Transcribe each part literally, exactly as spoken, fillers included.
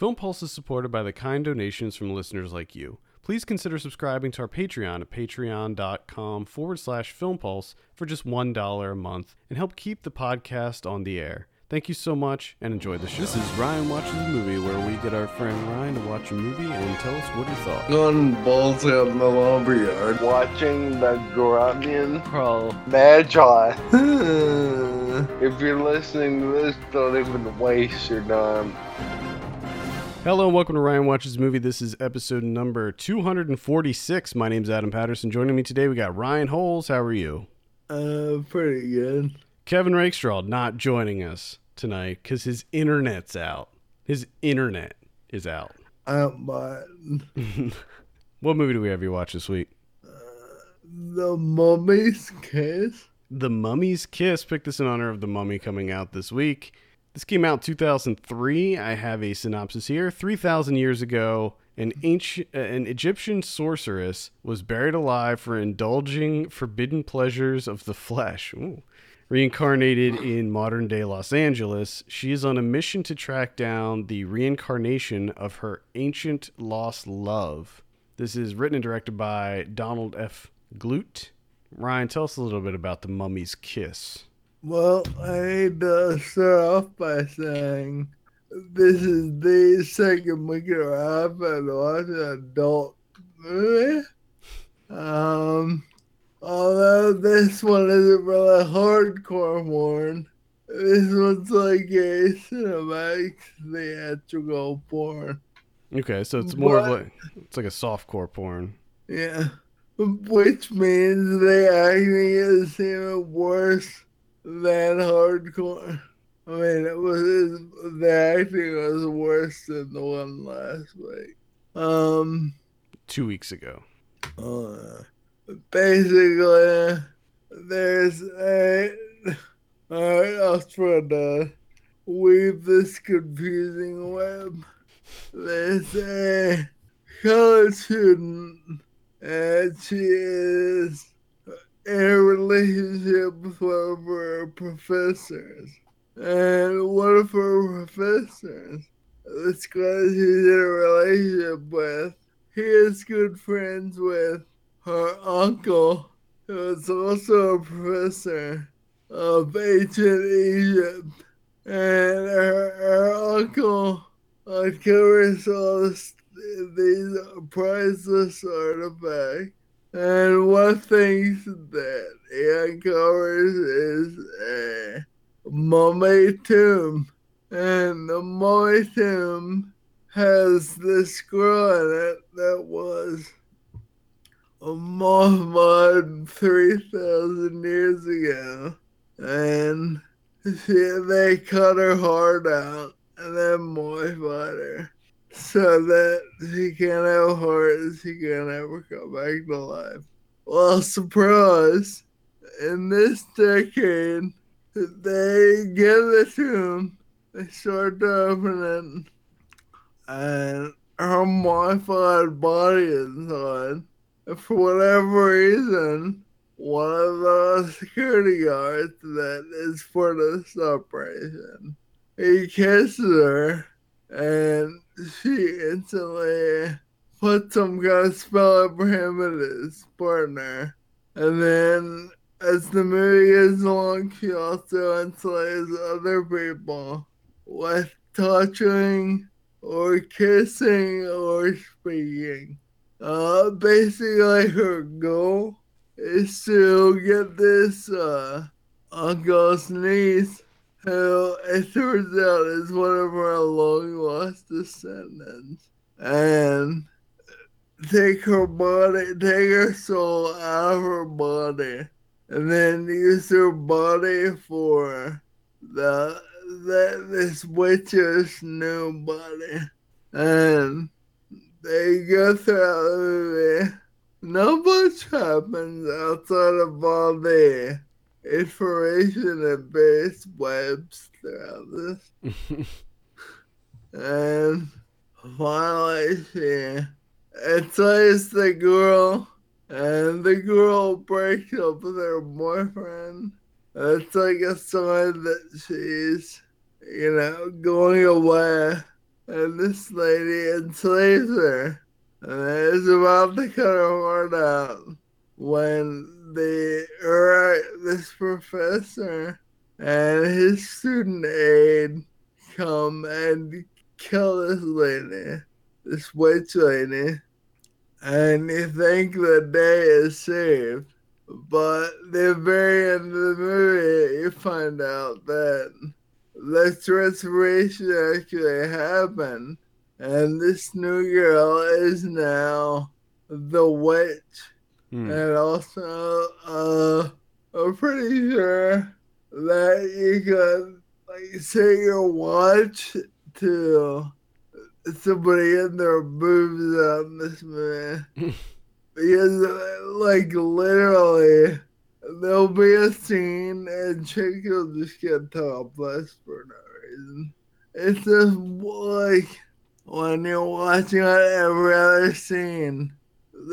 Film Pulse is supported by the kind donations from listeners like you. Please consider subscribing to our Patreon at patreon.com forward slash filmpulse for just one dollar a month and help keep the podcast on the air. Thank you so much and enjoy the show. This is Ryan Watches a Movie, where we get our friend Ryan to watch a movie and tell us what he thought. Gun balls out the lumber yard. Watching the Grammian Pro Magi. If you're listening to this, don't even waste your time. Hello and welcome to Ryan Watches a Movie. This is episode number two forty-six. My name's Adam Patterson. Joining me today, we got Ryan Holes. How are you? Uh, pretty good. Kevin Rakestraw not joining us tonight because his internet's out. His internet is out. I'm mine. What movie do we have you watch this week? Uh, The Mummy's Kiss. The Mummy's Kiss. Picked this in honor of The Mummy coming out this week. This came out two thousand three. I have a synopsis here. three thousand years ago, an ancient, an Egyptian sorceress was buried alive for indulging forbidden pleasures of the flesh. Ooh. Reincarnated in modern-day Los Angeles, she is on a mission to track down the reincarnation of her ancient lost love. This is written and directed by Donald F. Glut. Ryan, tell us a little bit about The Mummy's Kiss. Well, I need to start off by saying this is the second week in a row I've been watching an adult movie. Um, although this one isn't really hardcore porn, this one's like a cinematic theatrical porn. Okay, so it's more but, of like it's like a softcore porn. Yeah, which means the acting is even worse than hardcore. I mean, it was it, the acting was worse than the one last week. Um, two weeks ago. Uh, basically, there's a. All right, I'll try to weave this confusing web. There's a college student, and she is in a relationship with one of her professors. And one of her professors, this guy she's in a relationship with, he is good friends with her uncle, who is also a professor of ancient Egypt. And her, her uncle uncovers all this, these priceless artifacts. And one thing that he uncovers is a mummy tomb. And the mummy tomb has this scroll in it that was mummified three thousand years ago. And she, they cut her heart out and then mummified her, so that she can't have heart and she can't ever come back to life. Well, surprise, in this decade, they get the tomb, they start to open it, and her mummified body inside. And for whatever reason, one of the security guards that is for this operation, he kisses her, and she instantly put some kind of spell over him and his partner. And then, as the movie goes along, she also enslaves other people with touching or kissing or speaking. Uh, basically, her goal is to get this uh, uncle's niece, who it turns out is one of our long-lost descendants, and take her body, take her soul out of her body, and then use her body for the, the this witch's new body. And they go throughout the movie. Not much happens outside of all the information and based webs throughout this. And finally, she enslaves the girl, and the girl breaks up with her boyfriend. And it's like a sign that she's, you know, going away. and this lady enslaves her. And it is about to cut her heart out when the uh, this professor and his student aide come and kill this lady, this witch lady. And you think the day is saved. But the very end of the movie, you find out that the transformation actually happened. And this new girl is now the witch. Mm. And also, uh, I'm pretty sure that you could like, set your watch to somebody in their boobs on this movie. Because, like, literally, there'll be a scene and chicks will just get topless for no reason. It's just, like, when you're watching on every other scene,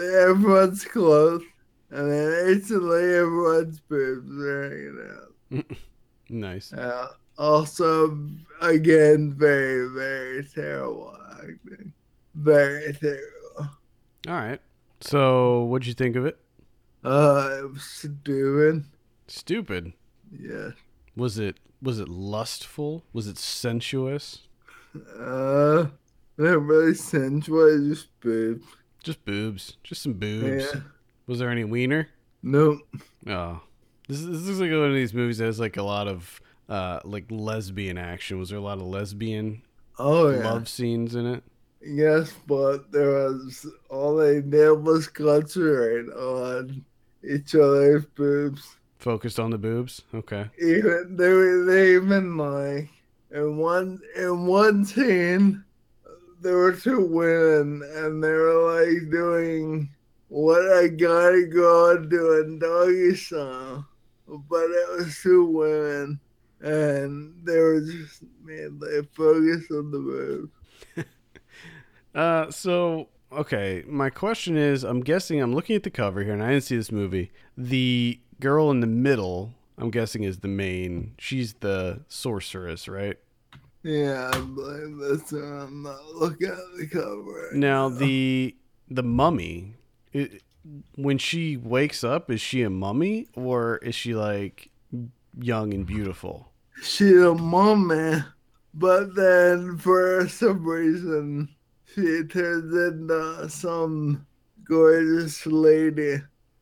everyone's clothes, and then instantly everyone's boobs are hanging out. Nice. Uh, also, again, very, very terrible acting. Very terrible. All right. So, what'd you think of it? Uh, it was stupid. Stupid? Yeah. Was it was it lustful? Was it sensuous? Uh, not really sensuous, just boobs. Just boobs. Just some boobs. Yeah. Was there any wiener? Nope. Oh. This, this looks like one of these movies that has, like, a lot of, uh, like, lesbian action. Was there a lot of lesbian oh, yeah. love scenes in it? Yes, but there was all they did was concentrate on each other's boobs. Focused on the boobs? Okay. Even they, they even like in one in one scene, there were two women and they were like doing what I gotta go do in doggy style, but it was two women and they were just man, they focused on the boobs. Uh, so, okay, my question is, I'm guessing, I'm looking at the cover here, and I didn't see this movie. The girl in the middle, I'm guessing, is the main, she's the sorceress, right? Yeah, I believe that's her. I'm not looking at the cover. Now, the the mummy, it, when she wakes up, is she a mummy, or is she, like, young and beautiful? She's a mummy, but then, for some reason, she turns into some gorgeous lady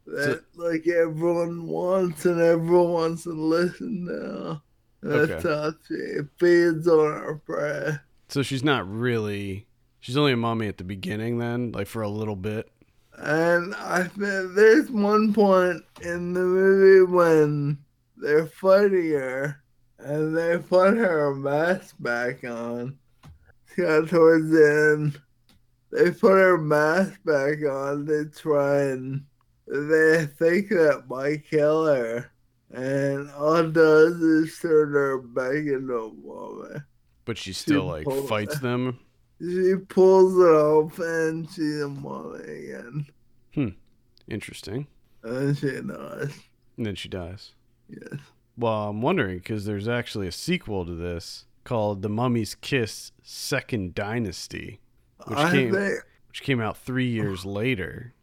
that, so, like, everyone wants and everyone wants to listen to. That's okay. How she feeds on her prey. So she's not really... She's only a mommy at the beginning, then? Like, for a little bit? And I think there's one point in the movie when they're fighting her and they put her mask back on. She got towards the end. They put her mask back on to try and they think that might kill her. And all it does is turn her back into a woman. But she still, she like, pulls, fights them? She pulls it off and she's a woman again. Hmm. Interesting. And she dies. And then she dies. Yes. Well, I'm wondering, because there's actually a sequel to this called The Mummy's Kiss Second Dynasty, which came, think, which came out three years later.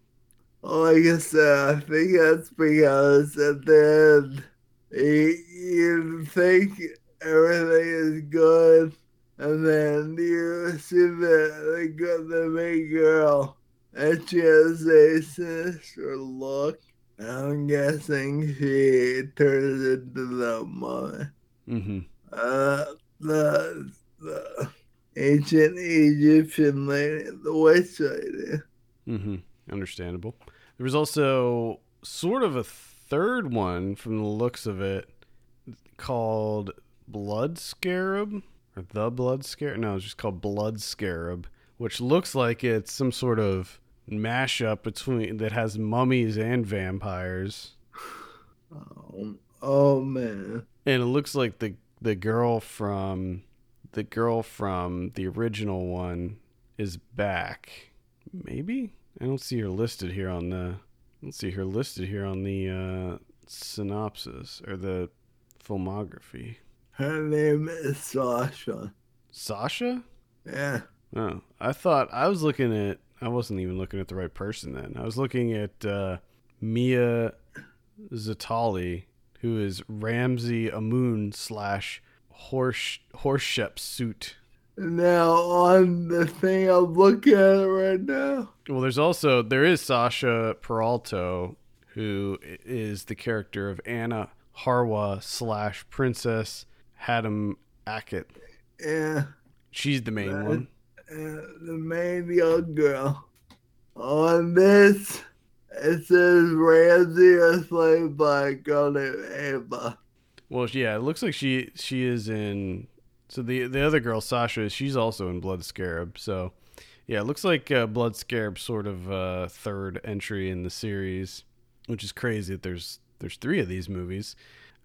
Oh, well, I guess uh, I think that's because at the end, you, you think everything is good, and then you see the, the, the big girl, and she has a sinister look. I'm guessing she turns into the mother. Mm-hmm. Uh, the... the ancient Egyptian lady, the witch lady. Mm-hmm. Understandable. There was also sort of a third one from the looks of it called Blood Scarab or The Blood Scarab. No, it's just called Blood Scarab, which looks like it's some sort of mashup between that has mummies and vampires. Oh, oh man. And it looks like the the girl from The girl from the original one is back. Maybe? I don't see her listed here on the I don't see her listed here on the uh, synopsis or the filmography. Her name is Sasha. Sasha? Yeah. Oh, I thought I was looking at. I wasn't even looking at the right person then. I was looking at uh, Mia Zatali, who is Ramsey Amun slash Horse Horshep suit. Now on the thing I'm looking at right now. Well, there's also there is Sasha Peralto, who is the character of Anna Harwa slash Princess Haddam Ackett. Yeah. She's the main that, one. Uh, the main young girl. On this, it says Ramsey is played by a girl named Ava. Well, yeah, it looks like she she is in... So the, the other girl, Sasha, she's also in Blood Scarab. So, yeah, it looks like uh, Blood Scarab sort of uh, third entry in the series, which is crazy that there's there's three of these movies.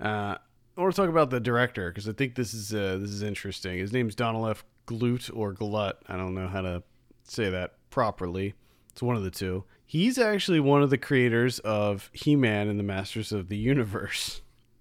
Uh, I want to talk about the director because I think this is uh, this is interesting. His name's Donald F. Glut or Glut. I don't know how to say that properly. It's one of the two. He's actually one of the creators of He-Man and the Masters of the Universe.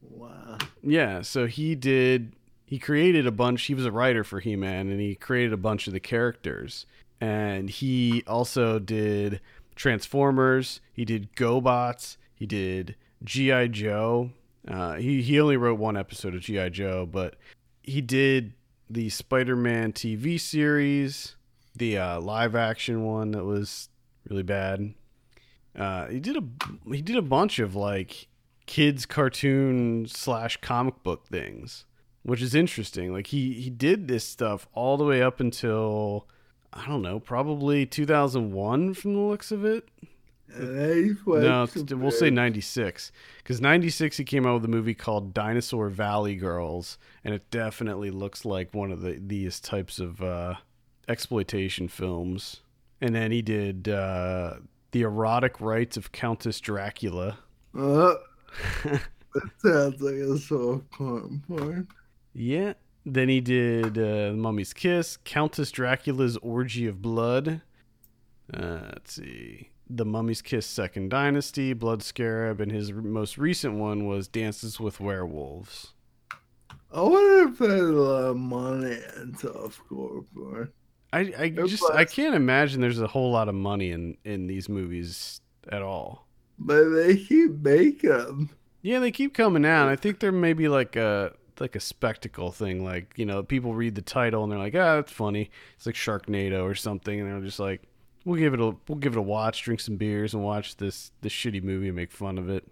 Wow. Yeah, so he did... He created a bunch... He was a writer for He-Man, and he created a bunch of the characters. And he also did Transformers. He did GoBots. He did G I. Joe. Uh, he, he only wrote one episode of G I. Joe, but he did the Spider-Man T V series, the uh, live-action one that was really bad. Uh, he did a he did a bunch of, like, kids' cartoon slash comic book things, which is interesting. Like, he, he did this stuff all the way up until, I don't know, probably two thousand one from the looks of it. No, we'll say ninety-six, because ninety-six he came out with a movie called Dinosaur Valley Girls, and it definitely looks like one of the these types of uh, exploitation films. And then he did uh, The Erotic Rites of Countess Dracula. Uh, that sounds like a soft porn. Yeah. Then he did uh, The Mummy's Kiss, Countess Dracula's Orgy of Blood. Uh, let's see. The Mummy's Kiss Second Dynasty, Blood Scarab, and his most recent one was Dances with Werewolves. I wonder if there's a lot of money in softcore porn. I, I just I can't imagine there's a whole lot of money in, in these movies at all. But they keep making them. Yeah, they keep coming out. I think there may be like a like a spectacle thing. Like, you know, people read the title and they're like, ah, that's funny. It's like Sharknado or something, and they're just like, We'll give it a we'll give it a watch, drink some beers, and watch this this shitty movie and make fun of it.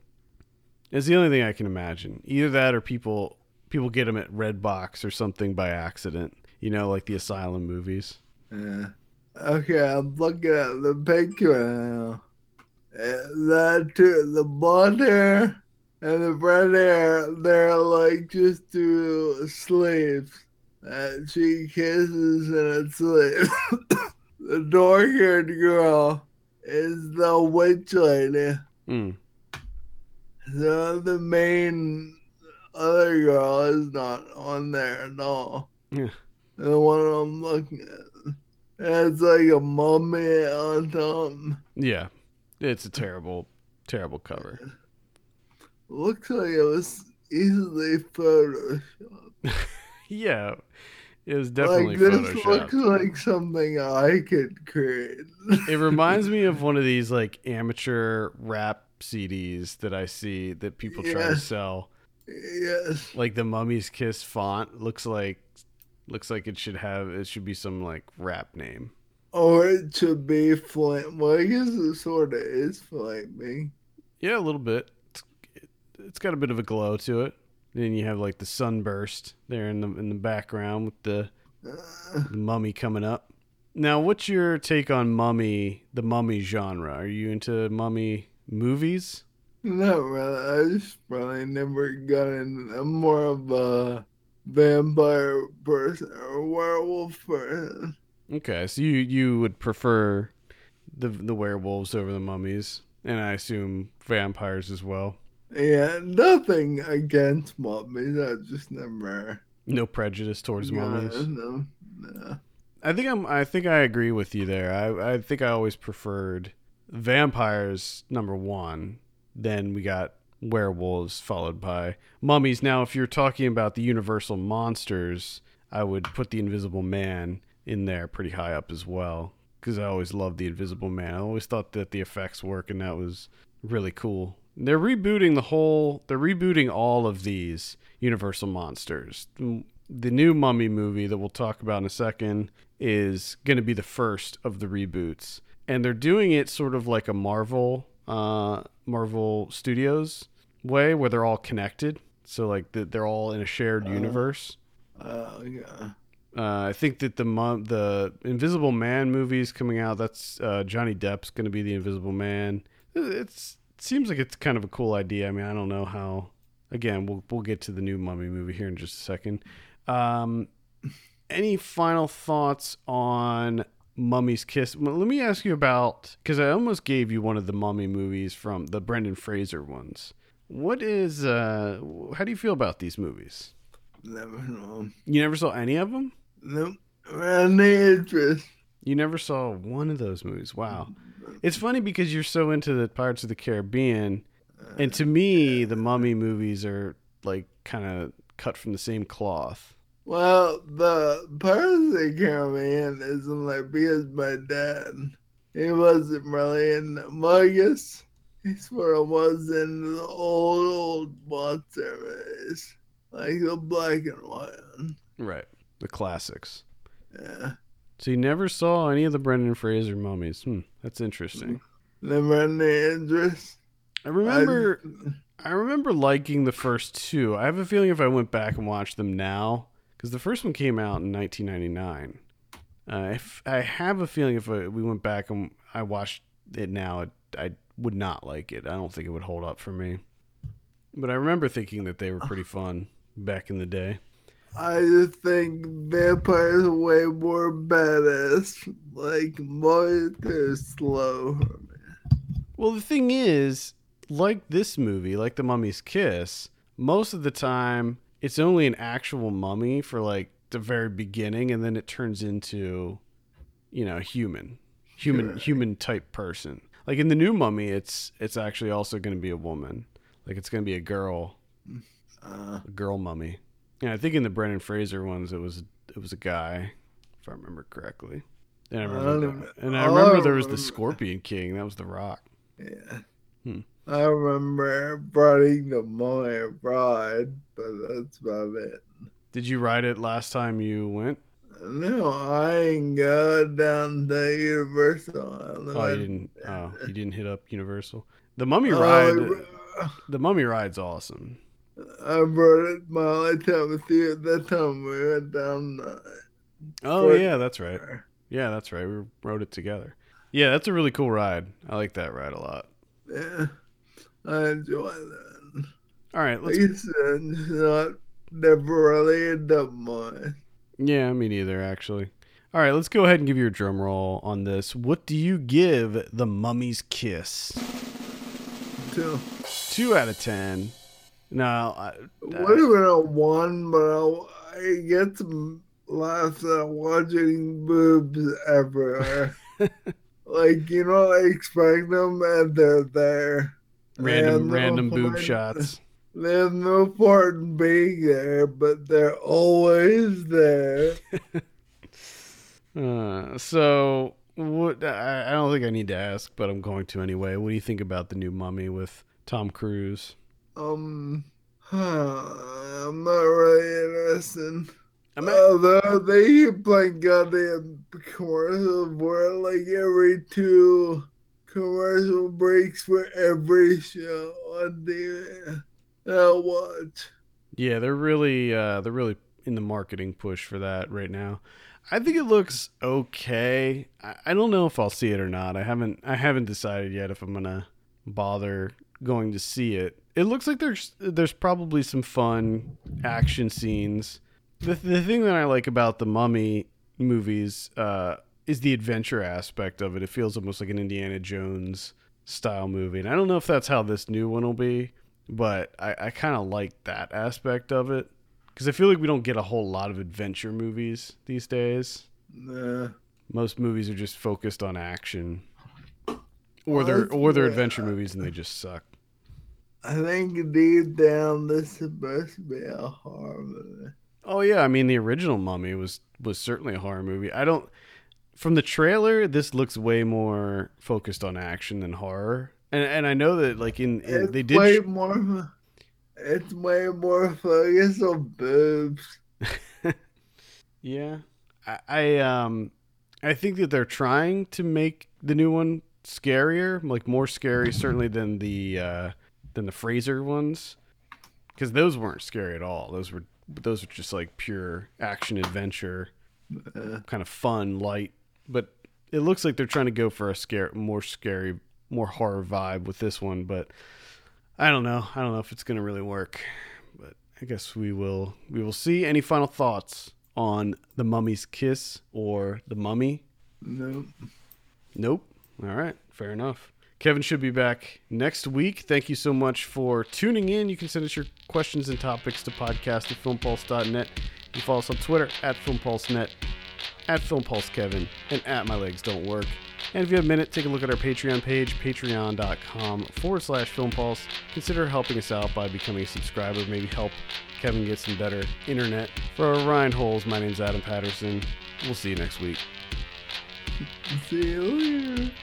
It's the only thing I can imagine. Either that, or people people get them at Redbox or something by accident. You know, like the Asylum movies. Yeah. Okay, I'm looking at the picture now. That too, the blonde hair and the red hair, they're like just two slaves that she kisses and it's like... The dark-haired girl is the witch lady. Mm. So the main other girl is not on there at all. Yeah. The one I'm looking at. It's like a mummy on top. Yeah. It's a terrible, terrible cover. Looks like it was easily photoshopped. Yeah. It was definitely photoshopped. Like, this looks like something I could create. It reminds me of one of these, like, amateur rap C Ds that I see that people yes. try to sell. Yes. Like, the Mummy's Kiss font looks like looks like it should have, it should be some, like, rap name. Or it should be Flint. Well, I guess it sort of is flaming. Yeah, a little bit. It's, it's got a bit of a glow to it. Then you have like the sunburst there in the in the background with the, the mummy coming up. Now, what's your take on mummy, the mummy genre? Are you into mummy movies? Not really. I just probably never got in. I'm more of a vampire person or werewolf person. Okay, so you, you would prefer the the werewolves over the mummies, and I assume vampires as well. Yeah, nothing against mummies. I just never. No prejudice towards yeah, mummies. No, no. I think I'm. I think I agree with you there. I, I think I always preferred vampires number one. Then we got werewolves followed by mummies. Now, if you're talking about the universal monsters, I would put the Invisible Man in there pretty high up as well, because I always loved The Invisible Man. I always thought that the effects work, and that was really cool. And they're rebooting the whole, they're rebooting all of these Universal monsters. The new Mummy movie that we'll talk about in a second is going to be the first of the reboots. And they're doing it sort of like a Marvel, uh, Marvel Studios way, where they're all connected. So like the, they're all in a shared uh, universe. Oh, uh, yeah. Uh, I think that the the Invisible Man movie is coming out. That's uh, Johnny Depp's going to be the Invisible Man. It's, it seems like it's kind of a cool idea. I mean, I don't know how. Again, we'll we'll get to the new Mummy movie here in just a second. Um, any final thoughts on Mummy's Kiss? Well, let me ask you about, because I almost gave you one of the Mummy movies from the Brendan Fraser ones. What is? Uh, how do you feel about these movies? Never saw. You never saw any of them? Nope. Interest. You never saw one of those movies. Wow. It's funny because you're so into the Pirates of the Caribbean, and to me, the Mummy movies are like kind of cut from the same cloth. Well, the Pirates of the Caribbean isn't like, because my dad, he wasn't really in the Muggers. He sort of was in the old, old monsters. Like the black and white. Right. The classics. Yeah. So you never saw any of the Brendan Fraser mummies. Hmm. That's interesting. Never had any interest. I remember I, I remember liking the first two. I have a feeling if I went back and watched them now, because the first one came out in nineteen ninety-nine. Uh, if, I have a feeling if I, we went back and I watched it now, it, I would not like it. I don't think it would hold up for me. But I remember thinking that they were pretty fun back in the day. I just think vampires are way more badass. Like, they're slow. Well, the thing is, like this movie, like The Mummy's Kiss, most of the time, it's only an actual mummy for, like, the very beginning, and then it turns into, you know, human. Human, sure. Human-type person. Like, in the new Mummy, it's it's actually also going to be a woman. Like, it's going to be a girl. Uh, a girl mummy. And I think in the Brendan Fraser ones, it was it was a guy, if I remember correctly. And I remember, I and I remember, I remember there was the Scorpion King. That was The Rock. Yeah. Hmm. I remember riding the Mummy ride, but that's about it. Did you ride it last time you went? No, I ain't go down to Universal. Oh, you didn't, oh, you didn't hit up Universal? The Mummy oh, ride... The Mummy ride's awesome. I brought it my last time with you. At that time we went down. The oh yeah, there. That's right. Yeah, that's right. We rode it together. Yeah, that's a really cool ride. I like that ride a lot. Yeah, I enjoy that. All right, let's. Like you said, not never really into mine. Yeah, me neither, actually. All right, let's go ahead and give you a drum roll on this. What do you give The Mummy's Kiss? Two. Two out of ten. No, I, I would have been a one, but I, I get some laughs at watching boobs everywhere. Like, you know, I expect them, and they're there. Random, no random point, boob shots. There's no part in being there, but they're always there. uh, so. What I, I don't think I need to ask, but I'm going to anyway. What do you think about the new Mummy with Tom Cruise? Um, huh, I'm not really interested. I'm not- Although they keep playing goddamn commercials where like every two commercial breaks for every show on T V I watch. Yeah, they're really uh, they're really in the marketing push for that right now. I think it looks okay. I don't know if I'll see it or not. I haven't I haven't decided yet if I'm going to bother going to see it. It looks like there's there's probably some fun action scenes. The the thing that I like about the Mummy movies uh, is the adventure aspect of it. It feels almost like an Indiana Jones style movie. And I don't know if that's how this new one will be, but I, I kind of like that aspect of it. Because I feel like we don't get a whole lot of adventure movies these days. Nah. Most movies are just focused on action, or they're or they're adventure movies, and they just suck. I think deep down, this is supposed to be a horror movie. Oh yeah, I mean the original Mummy was was certainly a horror movie. I don't. From the trailer, this looks way more focused on action than horror, and and I know that like in, in they did way more. It's way more focused on boobs. Yeah, I, I um I think that they're trying to make the new one scarier, like more scary, certainly than the uh, than the Fraser ones, because those weren't scary at all. Those were those were just like pure action adventure, uh, kind of fun, light. But it looks like they're trying to go for a scare, more scary, more horror vibe with this one, but. I don't know. I don't know if it's going to really work, but I guess we will we will see. Any final thoughts on The Mummy's Kiss or The Mummy? Nope. Nope. All right. Fair enough. Kevin should be back next week. Thank you so much for tuning in. You can send us your questions and topics to podcast at filmpulse dot net. You can follow us on Twitter at filmpulse net, at filmpulsekevin, and at my legs don't work. And if you have a minute, take a look at our Patreon page, patreon.com forward slash Film Pulse. Consider helping us out by becoming a subscriber. Maybe help Kevin get some better internet. For Ryan Holes, my name's Adam Patterson. We'll see you next week. See you later.